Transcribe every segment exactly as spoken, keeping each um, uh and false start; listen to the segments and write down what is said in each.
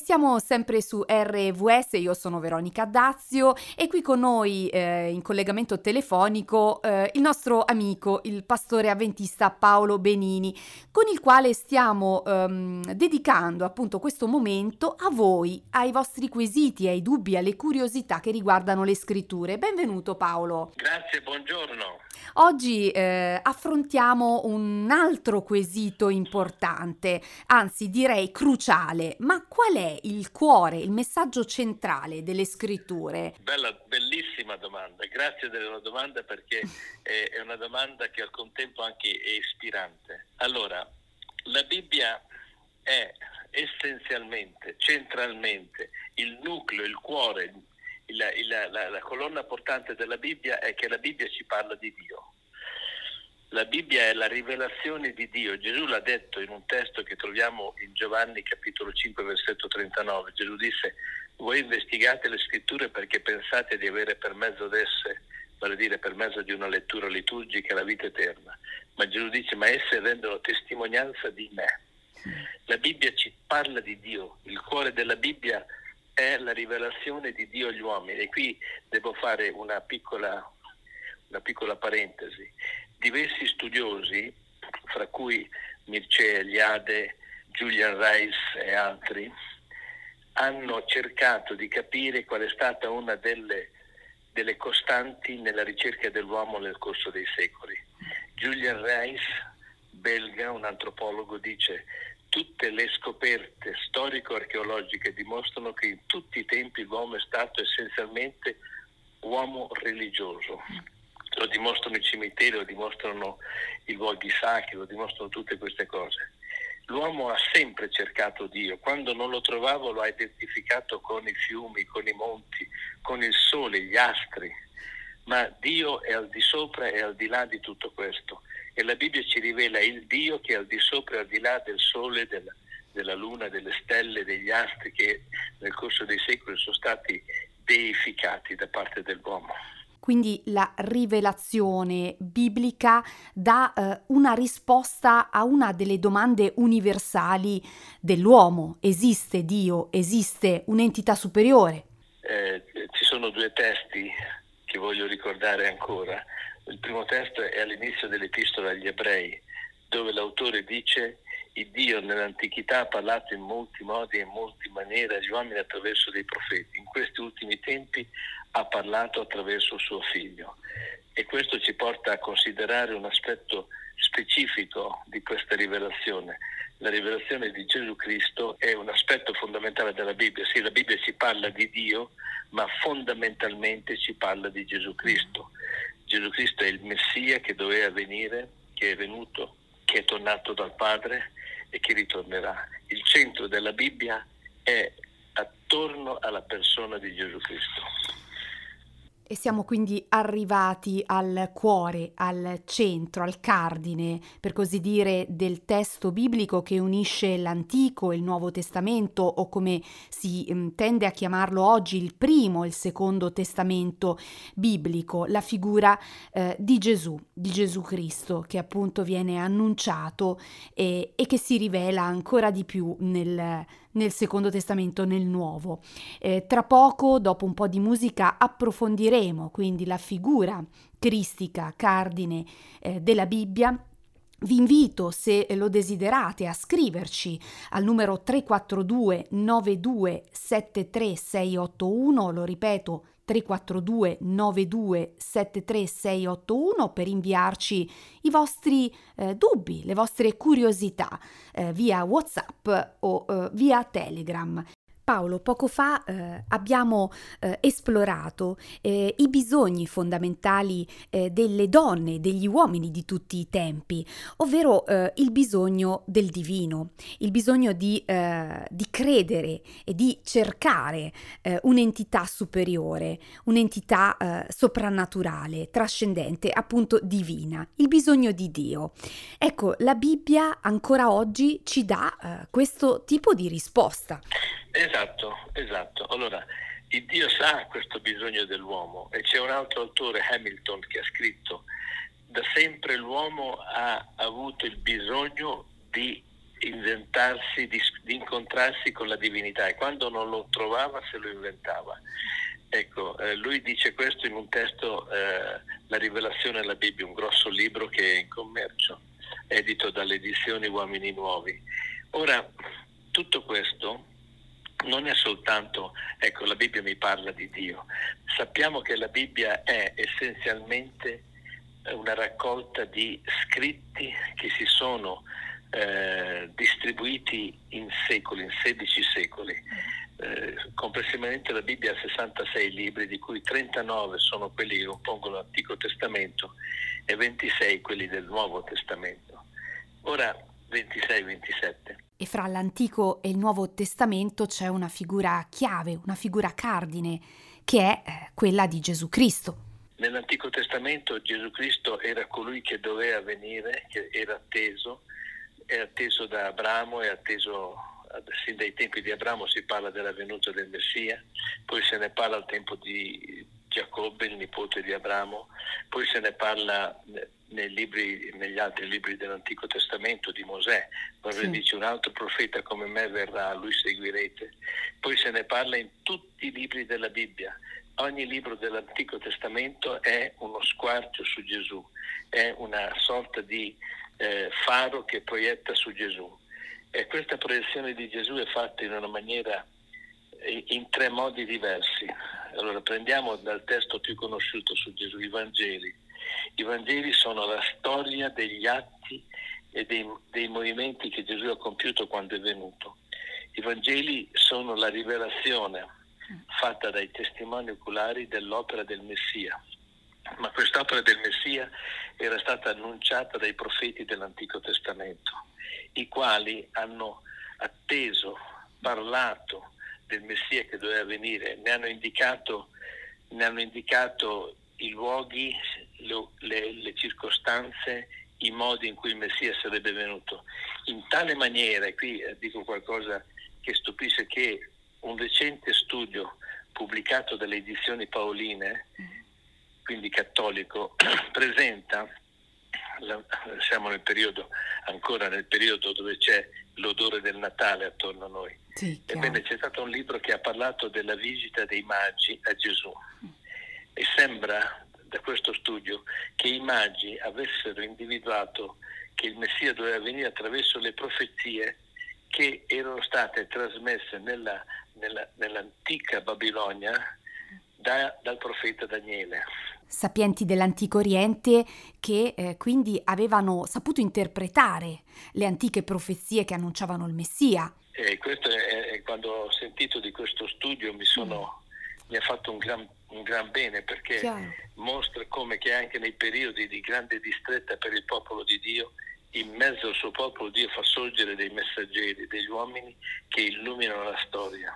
siamo sempre su R V S, io sono Veronica Dazio e qui con noi eh, in collegamento telefonico eh, il nostro amico, il pastore avventista Paolo Benini, con il quale stiamo ehm, dedicando appunto questo momento a voi, ai vostri quesiti, ai dubbi, alle curiosità che riguardano le scritture. Benvenuto Paolo. Grazie, buongiorno. Oggi eh, affrontiamo un altro quesito importante, anzi direi cruciale, ma qual è il cuore, il messaggio centrale delle scritture? Bella, bellissima domanda, grazie della domanda perché è una domanda che al contempo anche è ispirante. Allora, la Bibbia è essenzialmente, centralmente, il nucleo, il cuore, la, la, la, la colonna portante della Bibbia è che la Bibbia ci parla di Dio. La Bibbia è la rivelazione di Dio. Gesù l'ha detto in un testo che troviamo in Giovanni capitolo cinque versetto trentanove. Gesù disse: voi investigate le scritture perché pensate di avere per mezzo d'esse, vale a dire per mezzo di una lettura liturgica, la vita eterna. Ma Gesù dice: ma esse rendono testimonianza di me. La Bibbia ci parla di Dio. Il cuore della Bibbia è la rivelazione di Dio agli uomini. E qui devo fare una piccola, una piccola parentesi. Diversi studiosi, fra cui Mircea Eliade, Julian Rice e altri, hanno cercato di capire qual è stata una delle, delle costanti nella ricerca dell'uomo nel corso dei secoli. Julian Rice, belga, un antropologo, dice: tutte le scoperte storico-archeologiche dimostrano che in tutti i tempi l'uomo è stato essenzialmente uomo religioso. Lo dimostrano i cimiteri, lo dimostrano i luoghi sacri, lo dimostrano tutte queste cose. L'uomo ha sempre cercato Dio, quando non lo trovava lo ha identificato con i fiumi, con i monti, con il sole, gli astri, ma Dio è al di sopra e al di là di tutto questo e la Bibbia ci rivela il Dio che è al di sopra e al di là del sole, della, della luna, delle stelle, degli astri che nel corso dei secoli sono stati deificati da parte dell'uomo. Quindi la rivelazione biblica dà eh, una risposta a una delle domande universali dell'uomo. Esiste Dio? Esiste un'entità superiore? Eh, ci sono due testi che voglio ricordare ancora. Il primo testo è all'inizio dell'Epistola agli Ebrei, dove l'autore dice: il Dio nell'antichità ha parlato in molti modi e in molte maniere agli uomini attraverso dei profeti. In questi ultimi tempi ha parlato attraverso suo figlio. E questo ci porta a considerare un aspetto specifico di questa rivelazione. La rivelazione di Gesù Cristo è un aspetto fondamentale della Bibbia. Sì, la Bibbia ci parla di Dio, ma fondamentalmente ci parla di Gesù Cristo. Gesù Cristo è il Messia che doveva venire, che è venuto, che è tornato dal Padre e che ritornerà. Il centro della Bibbia è attorno alla persona di Gesù Cristo. E siamo quindi arrivati al cuore, al centro, al cardine, per così dire, del testo biblico che unisce l'Antico e il Nuovo Testamento, o come si tende a chiamarlo oggi, il primo e il secondo testamento biblico, la figura eh, di Gesù, di Gesù Cristo, che appunto viene annunciato e, e che si rivela ancora di più nel nel Secondo Testamento, nel Nuovo. Eh, tra poco, dopo un po' di musica, approfondiremo quindi la figura cristica, cardine eh, della Bibbia. Vi invito, se lo desiderate, a scriverci al numero tre quattro due nove due sette tre sei otto uno, lo ripeto, tre quattro due nove due sette tre sei otto uno, per inviarci i vostri eh, dubbi, le vostre curiosità eh, via WhatsApp o eh, via Telegram. Paolo, poco fa eh, abbiamo eh, esplorato eh, i bisogni fondamentali eh, delle donne, degli uomini di tutti i tempi, ovvero eh, il bisogno del divino, il bisogno di, eh, di credere e di cercare eh, un'entità superiore, un'entità eh, soprannaturale, trascendente, appunto divina, il bisogno di Dio. Ecco, la Bibbia ancora oggi ci dà eh, questo tipo di risposta. Esatto, esatto. Allora, il Dio sa questo bisogno dell'uomo e c'è un altro autore, Hamilton, che ha scritto: da sempre l'uomo ha avuto il bisogno di inventarsi, di, di incontrarsi con la divinità, e quando non lo trovava se lo inventava. Ecco, eh, lui dice questo in un testo, eh, La rivelazione alla Bibbia, un grosso libro che è in commercio, edito dalle Edizioni Uomini Nuovi. Ora, tutto questo non è soltanto, ecco, la Bibbia mi parla di Dio. Sappiamo che la Bibbia è essenzialmente una raccolta di scritti che si sono eh, distribuiti in secoli, in sedici secoli. Eh, complessivamente la Bibbia ha sessantasei libri, di cui trentanove sono quelli che compongono l'Antico Testamento e ventisei quelli del Nuovo Testamento. Ora ventisei ventisette. E fra l'Antico e il Nuovo Testamento c'è una figura chiave, una figura cardine, che è quella di Gesù Cristo. Nell'Antico Testamento Gesù Cristo era colui che doveva venire, che era atteso, è atteso da Abramo, è atteso sin dai tempi di Abramo, si parla della venuta del Messia, poi se ne parla al tempo di Giacobbe, il nipote di Abramo, poi se ne parla nei libri, negli altri libri dell'Antico Testamento, di Mosè, dove sì. dice: un altro profeta come me verrà, lui seguirete. Poi se ne parla in tutti i libri della Bibbia. Ogni libro dell'Antico Testamento è uno squarcio su Gesù, è una sorta di eh, faro che proietta su Gesù, e questa proiezione di Gesù è fatta in una maniera, in tre modi diversi. Allora, prendiamo dal testo più conosciuto su Gesù, i Vangeli. I Vangeli sono la storia degli atti e dei, dei movimenti che Gesù ha compiuto quando è venuto. I Vangeli sono la rivelazione fatta dai testimoni oculari dell'opera del Messia. Ma quest'opera del Messia era stata annunciata dai profeti dell'Antico Testamento, i quali hanno atteso, parlato del Messia che doveva venire, ne hanno indicato, ne hanno indicato i luoghi, le, le, le circostanze, i modi in cui il Messia sarebbe venuto. In tale maniera, e qui dico qualcosa che stupisce, che un recente studio pubblicato dalle Edizioni Paoline, quindi cattolico, presenta, la, siamo nel periodo, ancora nel periodo dove c'è l'odore del Natale attorno a noi. Sì, ebbene, c'è stato un libro che ha parlato della visita dei magi a Gesù, e sembra da questo studio che i magi avessero individuato che il Messia doveva venire attraverso le profezie che erano state trasmesse nella, nella, nell'antica Babilonia da, dal profeta Daniele. Sapienti dell'Antico Oriente che eh, quindi avevano saputo interpretare le antiche profezie che annunciavano il Messia. E questo è, è quando ho sentito di questo studio mi sono mm. mi ha fatto un gran, un gran bene, perché Chiaro. mostra come che anche nei periodi di grande distretta per il popolo di Dio, in mezzo al suo popolo Dio fa sorgere dei messaggeri, degli uomini che illuminano la storia.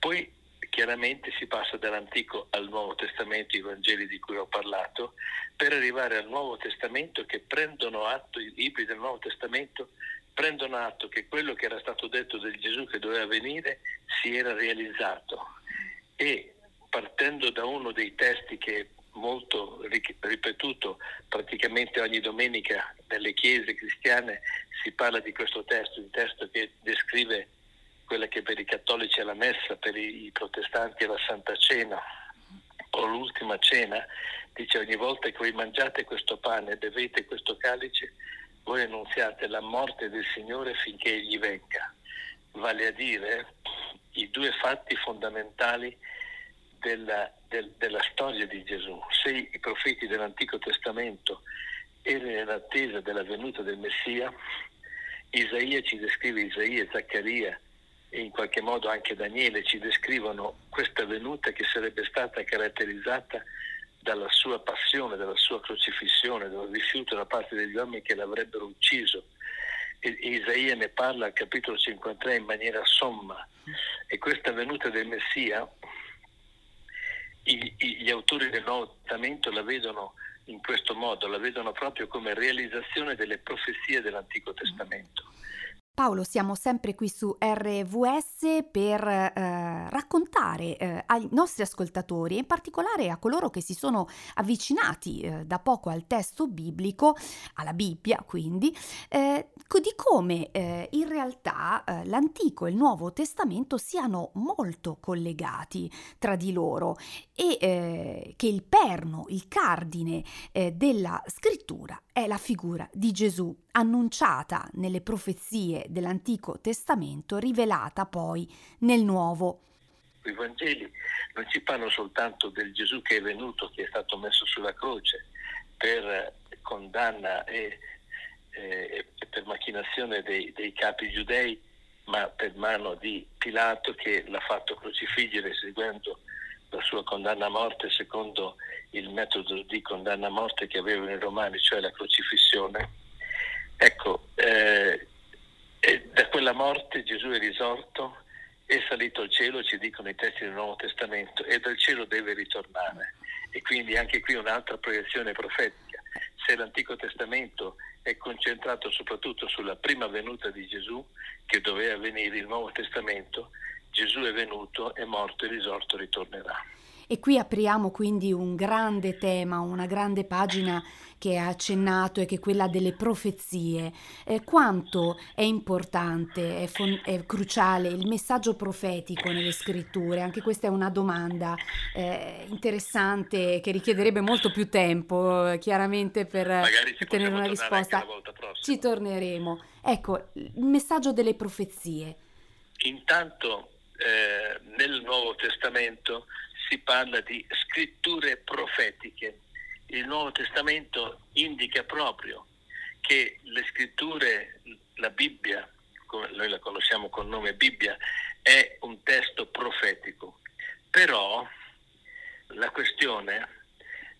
Poi chiaramente si passa dall'Antico al Nuovo Testamento, i Vangeli di cui ho parlato, per arrivare al Nuovo Testamento, che prendono atto, i libri del Nuovo Testamento prendono atto che quello che era stato detto del Gesù che doveva venire si era realizzato, e partendo da uno dei testi che molto ripetuto praticamente ogni domenica nelle chiese cristiane, si parla di questo testo, un testo che descrive quella che per i cattolici è la messa, per i protestanti è la Santa Cena o l'ultima cena. Dice: ogni volta che voi mangiate questo pane e bevete questo calice, voi annunziate la morte del Signore finché Egli venga, vale a dire i due fatti fondamentali della della storia di Gesù. Se i profeti dell'Antico Testamento erano in attesa della venuta del Messia, Isaia ci descrive, Isaia, Zaccaria e in qualche modo anche Daniele ci descrivono questa venuta che sarebbe stata caratterizzata dalla sua passione, dalla sua crocifissione, dal rifiuto da parte degli uomini che l'avrebbero ucciso. E Isaia ne parla al capitolo cinquantatré in maniera somma, e questa venuta del Messia gli autori del Nuovo Testamento la vedono in questo modo, la vedono proprio come realizzazione delle profezie dell'Antico Testamento. Paolo, siamo sempre qui su R V S per eh, raccontare eh, ai nostri ascoltatori e in particolare a coloro che si sono avvicinati eh, da poco al testo biblico, alla Bibbia quindi, eh, di come eh, in realtà eh, l'Antico e il Nuovo Testamento siano molto collegati tra di loro e eh, che il perno, il cardine eh, della scrittura è la figura di Gesù, annunciata nelle profezie dell'Antico Testamento, rivelata poi nel Nuovo. I Vangeli non ci parlano soltanto del Gesù che è venuto, che è stato messo sulla croce per condanna e, e per macchinazione dei, dei capi giudei, ma per mano di Pilato, che l'ha fatto crocifiggere seguendo la sua condanna a morte secondo il metodo di condanna a morte che avevano i romani, cioè la crocifissione. Ecco, eh, e da quella morte Gesù è risorto, è salito al cielo, ci dicono i testi del Nuovo Testamento, e dal cielo deve ritornare. E quindi anche qui un'altra proiezione profetica. Se l'Antico Testamento è concentrato soprattutto sulla prima venuta di Gesù, che doveva avvenire, il Nuovo Testamento, Gesù è venuto, è morto, è risorto, ritornerà. E qui apriamo quindi un grande tema, una grande pagina che ha accennato e che è quella delle profezie. Eh, quanto è importante, è, fon- è cruciale il messaggio profetico nelle scritture? Anche questa è una domanda eh, interessante che richiederebbe molto più tempo, chiaramente, per ottenere una risposta. Magari ci possiamo tornare anche la volta prossima. Ci torneremo. Ecco, il messaggio delle profezie. Intanto eh, nel Nuovo Testamento si parla di scritture profetiche. Il Nuovo Testamento indica proprio che le scritture, la Bibbia, come noi la conosciamo col nome Bibbia, è un testo profetico. Però la questione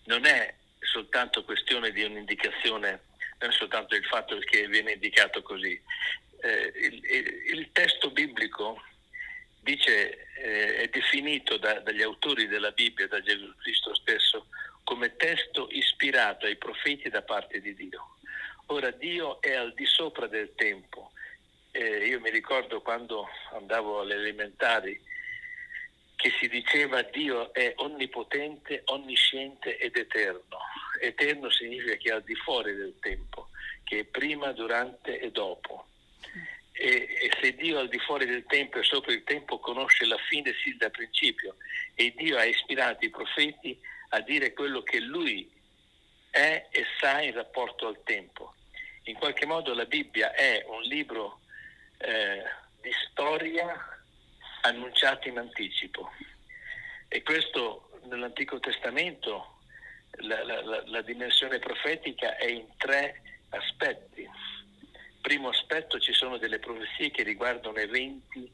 non è soltanto questione di un'indicazione, non è soltanto il fatto che viene indicato così. Eh, il, il, il testo biblico dice, eh, è definito da, dagli autori della Bibbia, da Gesù Cristo stesso, come testo ispirato ai profeti da parte di Dio. Ora, Dio è al di sopra del tempo. Eh, io mi ricordo quando andavo alle elementari che si diceva Dio è onnipotente, onnisciente ed eterno. Eterno significa che è al di fuori del tempo, che è prima, durante e dopo. E, e se Dio al di fuori del tempo e sopra il tempo conosce la fine sin da principio, e Dio ha ispirato i profeti a dire quello che Lui è e sa in rapporto al tempo. In qualche modo la Bibbia è un libro eh, di storia annunciata in anticipo, e questo nell'Antico Testamento la, la, la, la dimensione profetica è in tre aspetti. Primo aspetto, ci sono delle profezie che riguardano eventi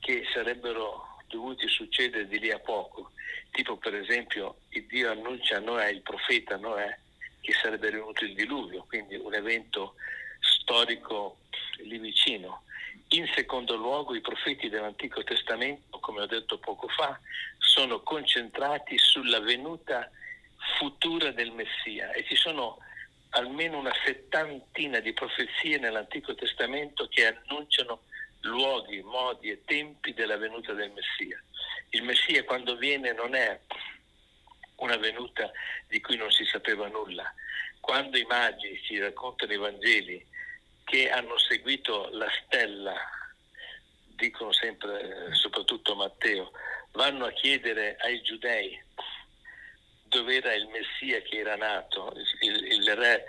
che sarebbero dovuti succedere di lì a poco, tipo per esempio il Dio annuncia a Noè, il profeta Noè, che sarebbe venuto il diluvio, quindi un evento storico lì vicino. In secondo luogo, i profeti dell'Antico Testamento, come ho detto poco fa, sono concentrati sulla venuta futura del Messia, e ci sono almeno una settantina di profezie nell'Antico Testamento che annunciano luoghi, modi e tempi della venuta del Messia. Il Messia, quando viene, non è una venuta di cui non si sapeva nulla. Quando i magi ci raccontano i Vangeli che hanno seguito la stella, dicono sempre, soprattutto Matteo, vanno a chiedere ai giudei dove era il Messia che era nato, il, il re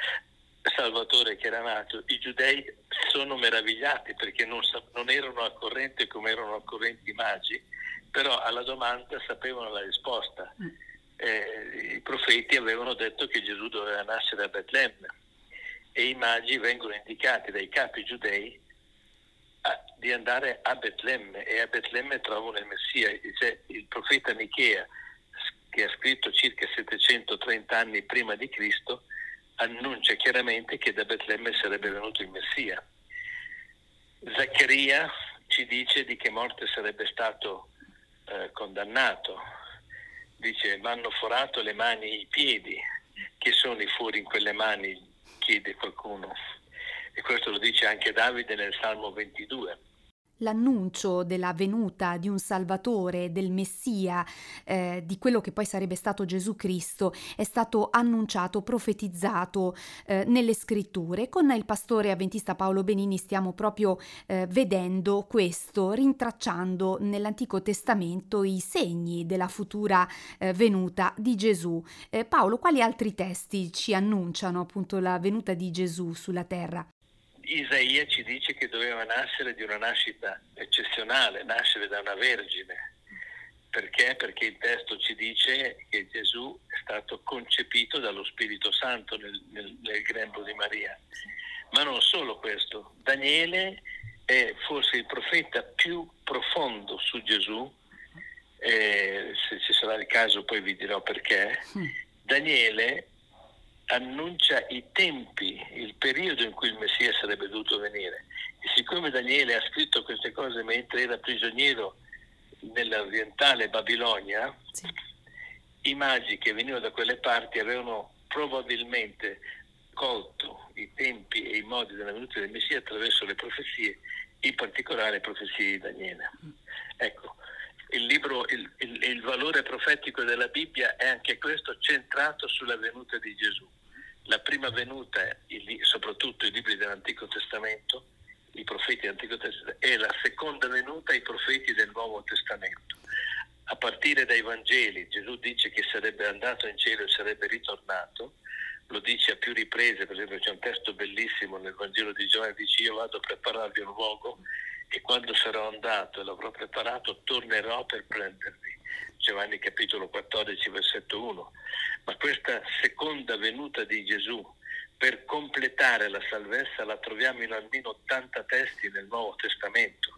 Salvatore che era nato, i giudei sono meravigliati perché non, non erano al corrente come erano al corrente i magi, però alla domanda sapevano la risposta. Eh, i profeti avevano detto che Gesù doveva nascere a Betlemme, e i magi vengono indicati dai capi giudei a, di andare a Betlemme, e a Betlemme trovano il Messia. Cioè, il profeta Michea, che ha scritto circa settecentotrenta anni prima di Cristo, annuncia chiaramente che da Betlemme sarebbe venuto il Messia. Zaccaria ci dice di che morte sarebbe stato eh, condannato. Dice: vanno forato le mani e i piedi. Che sono i fori in quelle mani? Chiede qualcuno. e questo lo dice anche Davide nel Salmo ventidue. L'annuncio della venuta di un Salvatore, del Messia, eh, di quello che poi sarebbe stato Gesù Cristo, è stato annunciato, profetizzato eh, nelle scritture. Con il pastore avventista Paolo Benini stiamo proprio eh, vedendo questo, rintracciando nell'Antico Testamento i segni della futura eh, venuta di Gesù. Eh, Paolo, quali altri testi ci annunciano appunto la venuta di Gesù sulla terra? Isaia ci dice che doveva nascere di una nascita eccezionale, nascere da una vergine. Perché? Perché il testo ci dice che Gesù è stato concepito dallo Spirito Santo nel, nel, nel grembo di Maria. Ma non solo questo, Daniele è forse il profeta più profondo su Gesù, eh, se ci sarà il caso poi vi dirò perché. Daniele annuncia i tempi, il periodo in cui il Messia sarebbe dovuto venire. E siccome Daniele ha scritto queste cose mentre era prigioniero nell'orientale Babilonia, sì, i magi che venivano da quelle parti avevano probabilmente colto i tempi e i modi della venuta del Messia attraverso le profezie, in particolare le profezie di Daniele. Ecco, il libro, il, il, il valore profetico della Bibbia è anche questo, centrato sulla venuta di Gesù. La prima venuta, il, soprattutto i libri dell'Antico Testamento, i profeti dell'Antico Testamento, e la seconda venuta, i profeti del Nuovo Testamento. A partire dai Vangeli, Gesù dice che sarebbe andato in cielo e sarebbe ritornato, lo dice a più riprese. Per esempio c'è un testo bellissimo nel Vangelo di Giovanni, dice: io vado a prepararvi un luogo e quando sarò andato e l'avrò preparato tornerò per prendervi. Giovanni capitolo quattordici versetto uno. Ma questa seconda venuta di Gesù per completare la salvezza la troviamo in almeno ottanta testi nel Nuovo Testamento.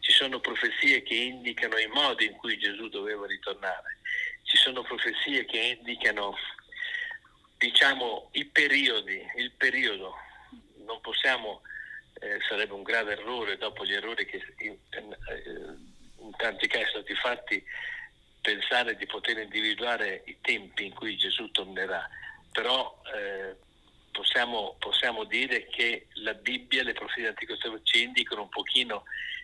Ci sono profezie che indicano i modi in cui Gesù doveva ritornare, ci sono profezie che indicano, diciamo, i periodi, il periodo. Non possiamo, eh, sarebbe un grave errore, dopo gli errori che in, in, in tanti casi sono stati fatti, pensare di poter individuare i tempi in cui Gesù tornerà. Però eh, possiamo, possiamo dire che la Bibbia, le profezie dell'Antico Testamento ci indicano un pochino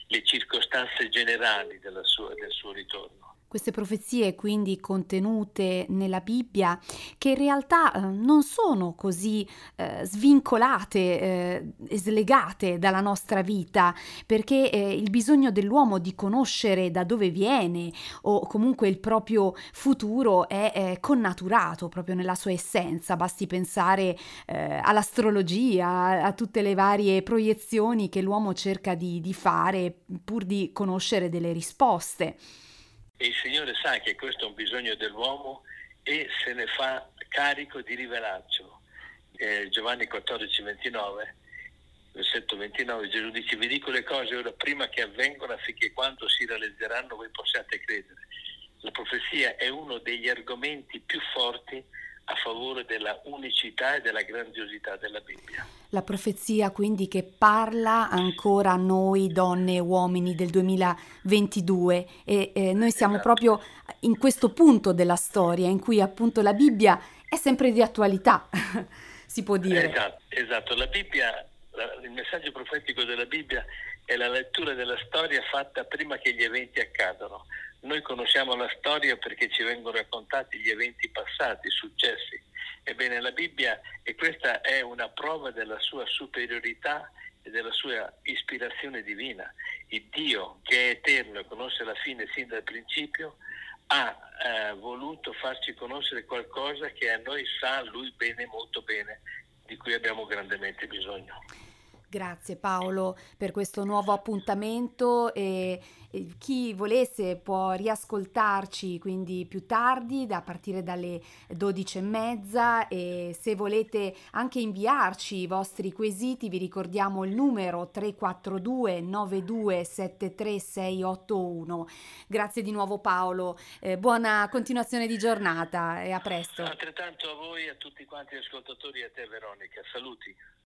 le circostanze generali della sua, del suo ritorno. Queste profezie quindi contenute nella Bibbia, che in realtà eh, non sono così eh, svincolate e eh, slegate dalla nostra vita, perché eh, il bisogno dell'uomo di conoscere da dove viene o comunque il proprio futuro è eh, connaturato proprio nella sua essenza. Basti pensare eh, all'astrologia, a tutte le varie proiezioni che l'uomo cerca di, di fare pur di conoscere delle risposte. E il Signore sa che questo è un bisogno dell'uomo e se ne fa carico di rivelarcelo. Eh, Giovanni quattordici, ventinove, versetto ventinove, Gesù dice: vi dico le cose ora prima che avvengano affinché quando si realizzeranno voi possiate credere. La profezia è uno degli argomenti più forti a favore della unicità e della grandiosità della Bibbia. La profezia quindi che parla ancora a noi donne e uomini del duemilaventidue e eh, noi siamo esatto. proprio in questo punto della storia in cui appunto la Bibbia è sempre di attualità, si può dire. Esatto, esatto. La Bibbia, la, il messaggio profetico della Bibbia è la lettura della storia fatta prima che gli eventi accadano. Noi conosciamo la storia perché ci vengono raccontati gli eventi passati, successi. Ebbene la Bibbia, e questa è una prova della sua superiorità e della sua ispirazione divina. Il Dio che è eterno e conosce la fine sin dal principio ha eh, voluto farci conoscere qualcosa che a noi sa lui bene, molto bene, di cui abbiamo grandemente bisogno. Grazie Paolo per questo nuovo appuntamento e, e chi volesse può riascoltarci quindi più tardi a partire dalle dodici e mezza e se volete anche inviarci i vostri quesiti vi ricordiamo il numero tre quattro due nove due sette tre sei otto uno. Grazie di nuovo Paolo, eh, buona continuazione di giornata e a presto. Altrettanto a voi, a tutti quanti gli ascoltatori e a te Veronica, saluti.